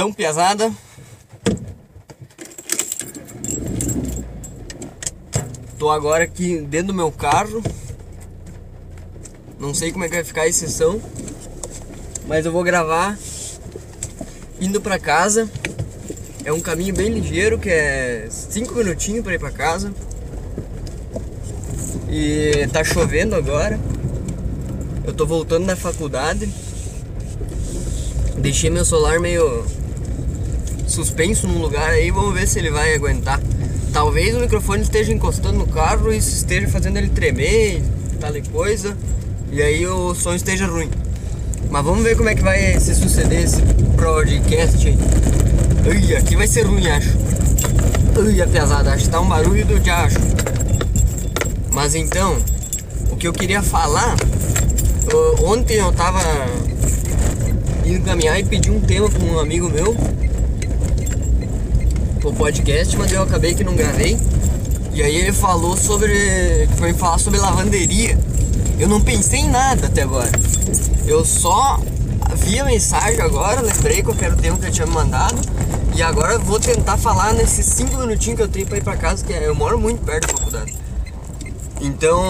tão pesada. Tô agora aqui dentro do meu carro. Não sei como é que vai ficar a sessão, mas eu vou gravar indo pra casa. É um caminho bem ligeiro, que é 5 minutinhos pra ir pra casa. E tá chovendo agora. Eu tô voltando da faculdade. Deixei meu celular meio suspenso num lugar aí, vamos ver se ele vai aguentar. Talvez o microfone esteja encostando no carro e isso esteja fazendo ele tremer, tal e coisa, e aí o som esteja ruim. Mas vamos ver como é que vai se suceder esse podcast. Ui, aqui vai ser ruim, acho. Ui, a pesada, acho que tá um barulho do que acho. Mas então, o que eu queria falar, ontem eu tava indo caminhar e pedi um tema com um amigo meu pro podcast, mas eu acabei que não gravei. E aí ele falou sobre, foi falar sobre lavanderia. Eu não pensei em nada até agora. Eu só vi a mensagem agora, lembrei qual era o tema que eu tinha me mandado. E agora eu vou tentar falar nesses 5 minutinhos que eu tenho pra ir pra casa, que eu moro muito perto da faculdade. Então...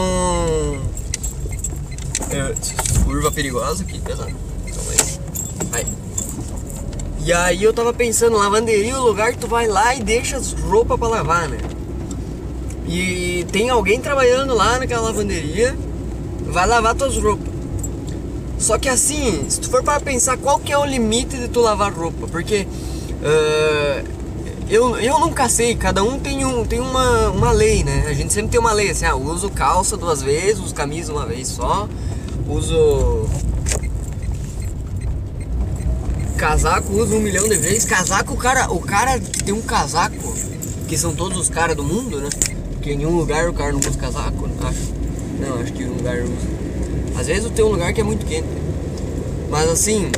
curva perigosa aqui, pesado. Então, aí. E aí eu tava pensando, lavanderia é o lugar que tu vai lá e deixa as roupas pra lavar, né? E tem alguém trabalhando lá naquela lavanderia, vai lavar tuas roupas. Só que assim, se tu for para pensar, qual que é o limite de tu lavar roupa? Porque eu nunca sei, cada um tem uma lei, né? A gente sempre tem uma lei, assim, ah, uso calça 2 vezes, uso camisa 1 vez só, uso casaco, uso 1 milhão de vezes. Casaco, o cara tem um casaco, que são todos os caras do mundo, né? Porque em nenhum lugar o cara não usa casaco, acho. Não, acho que um lugar usa. Às vezes tem um lugar que é muito quente. Mas assim,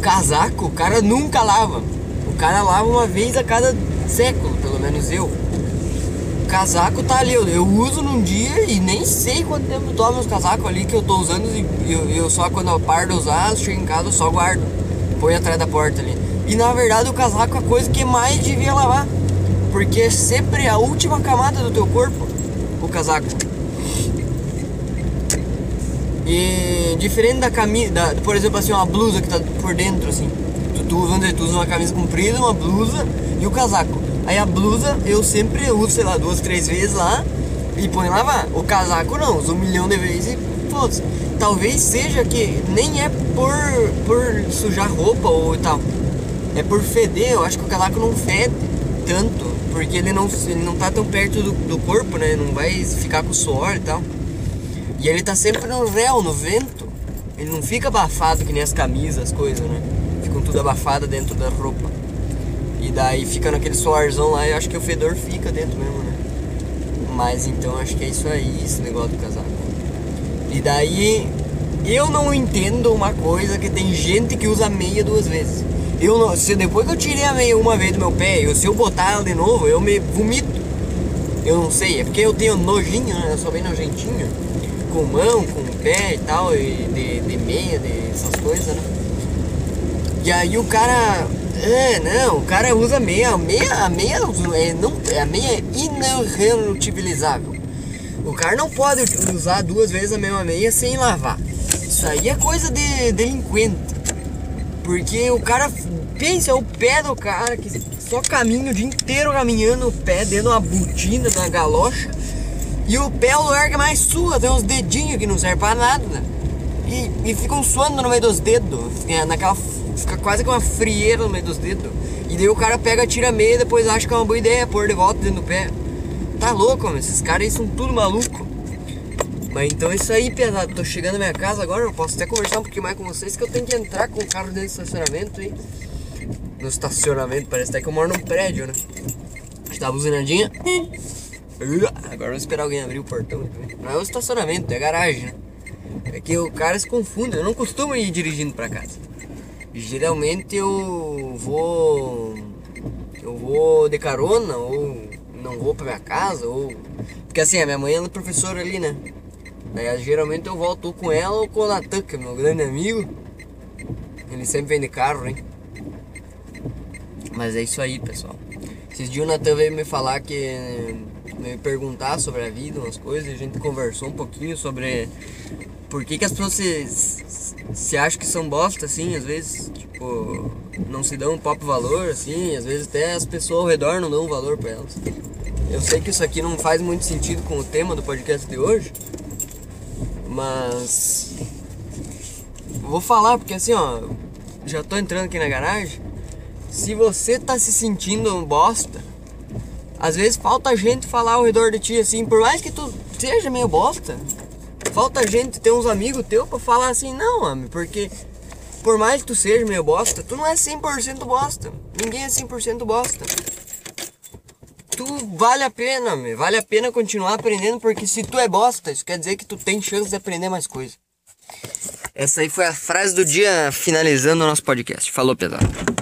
casaco, o cara nunca lava. O cara lava 1 vez a cada século, pelo menos eu. O casaco tá ali, eu uso num dia e nem sei quanto tempo toma os casacos ali que eu tô usando. E eu só quando eu paro de usar, chego em casa, eu só guardo. Põe atrás da porta ali. E na verdade o casaco é a coisa que mais devia lavar. Porque é sempre a última camada do teu corpo, o casaco. E diferente da camisa, por exemplo assim, uma blusa que tá por dentro assim, tu usa uma camisa comprida, uma blusa e o casaco. Aí a blusa eu sempre uso, sei lá, 2, 3 vezes lá e põe lavar. O casaco não, uso 1 milhão de vezes e foda-se. Talvez seja que nem é por sujar roupa ou tal, é por feder. Eu acho que o casaco não fede tanto, porque ele não tá tão perto do corpo, né, não vai ficar com suor e tal. E ele tá sempre no véu, no vento. Ele não fica abafado que nem as camisas, as coisas, né? Ficam tudo abafado dentro da roupa. E daí fica naquele suarzão lá, eu acho que o fedor fica dentro mesmo, né? Mas então acho que é isso aí, esse negócio do casaco. E daí eu não entendo uma coisa, que tem gente que usa meia 2 vezes. Eu não, se depois que eu tirei a meia 1 vez do meu pé, se eu botar ela de novo, eu me vomito. Eu não sei, é porque eu tenho nojinho, né? Eu sou bem nojentinho. Com mão, com o pé e tal, e de meia, essas coisas, né? E aí o cara... o cara usa meia. A meia é inutilizável. O cara não pode usar 2 vezes a mesma meia sem lavar. Isso aí é coisa de delinquente. Porque o cara... Pensa, o pé do cara que só caminha o dia inteiro caminhando o pé dentro de uma botina, de uma galocha. E o pé é o lugar que mais sua, tem uns dedinhos que não servem pra nada, né? E ficam suando no meio dos dedos, fica quase com uma frieira no meio dos dedos. E daí o cara pega, tira a meia e depois acha que é uma boa ideia pôr de volta dentro do pé. Tá louco, mano, esses caras aí são tudo maluco. Mas então é isso aí, pesado, tô chegando na minha casa agora, eu posso até conversar um pouquinho mais com vocês, que eu tenho que entrar com o carro dentro do estacionamento aí. No estacionamento, parece até que eu moro num prédio, né? Tá buzinadinha. Agora vou esperar alguém abrir o portão. Não é o estacionamento, é a garagem, né? É que o cara se confunde. Eu não costumo ir dirigindo pra casa. Geralmente eu vou de carona, ou não vou pra minha casa, ou... Porque assim, a minha mãe ela é professora ali, né? Daí geralmente eu volto com ela ou com o Natan, que é meu grande amigo. Ele sempre vem de carro, hein? Mas é isso aí, pessoal. Esses dias o Nathan veio me falar que... me perguntar sobre a vida, umas coisas. A gente conversou um pouquinho sobre... por que que as pessoas se acham que são bosta, assim, às vezes, tipo... não se dão um próprio valor, assim, às vezes até as pessoas ao redor não dão valor pra elas. Eu sei que isso aqui não faz muito sentido com o tema do podcast de hoje, mas... vou falar, porque assim, ó, já tô entrando aqui na garagem. Se você tá se sentindo um bosta, às vezes falta gente falar ao redor de ti, assim, por mais que tu seja meio bosta, falta gente ter uns amigos teus pra falar assim, não, homem, porque... por mais que tu seja meio bosta, tu não é 100% bosta. Ninguém é 100% bosta. Tu vale a pena, meu. Vale a pena continuar aprendendo, porque se tu é bosta, isso quer dizer que tu tem chance de aprender mais coisa. Essa aí foi a frase do dia, finalizando o nosso podcast. Falou, pesado.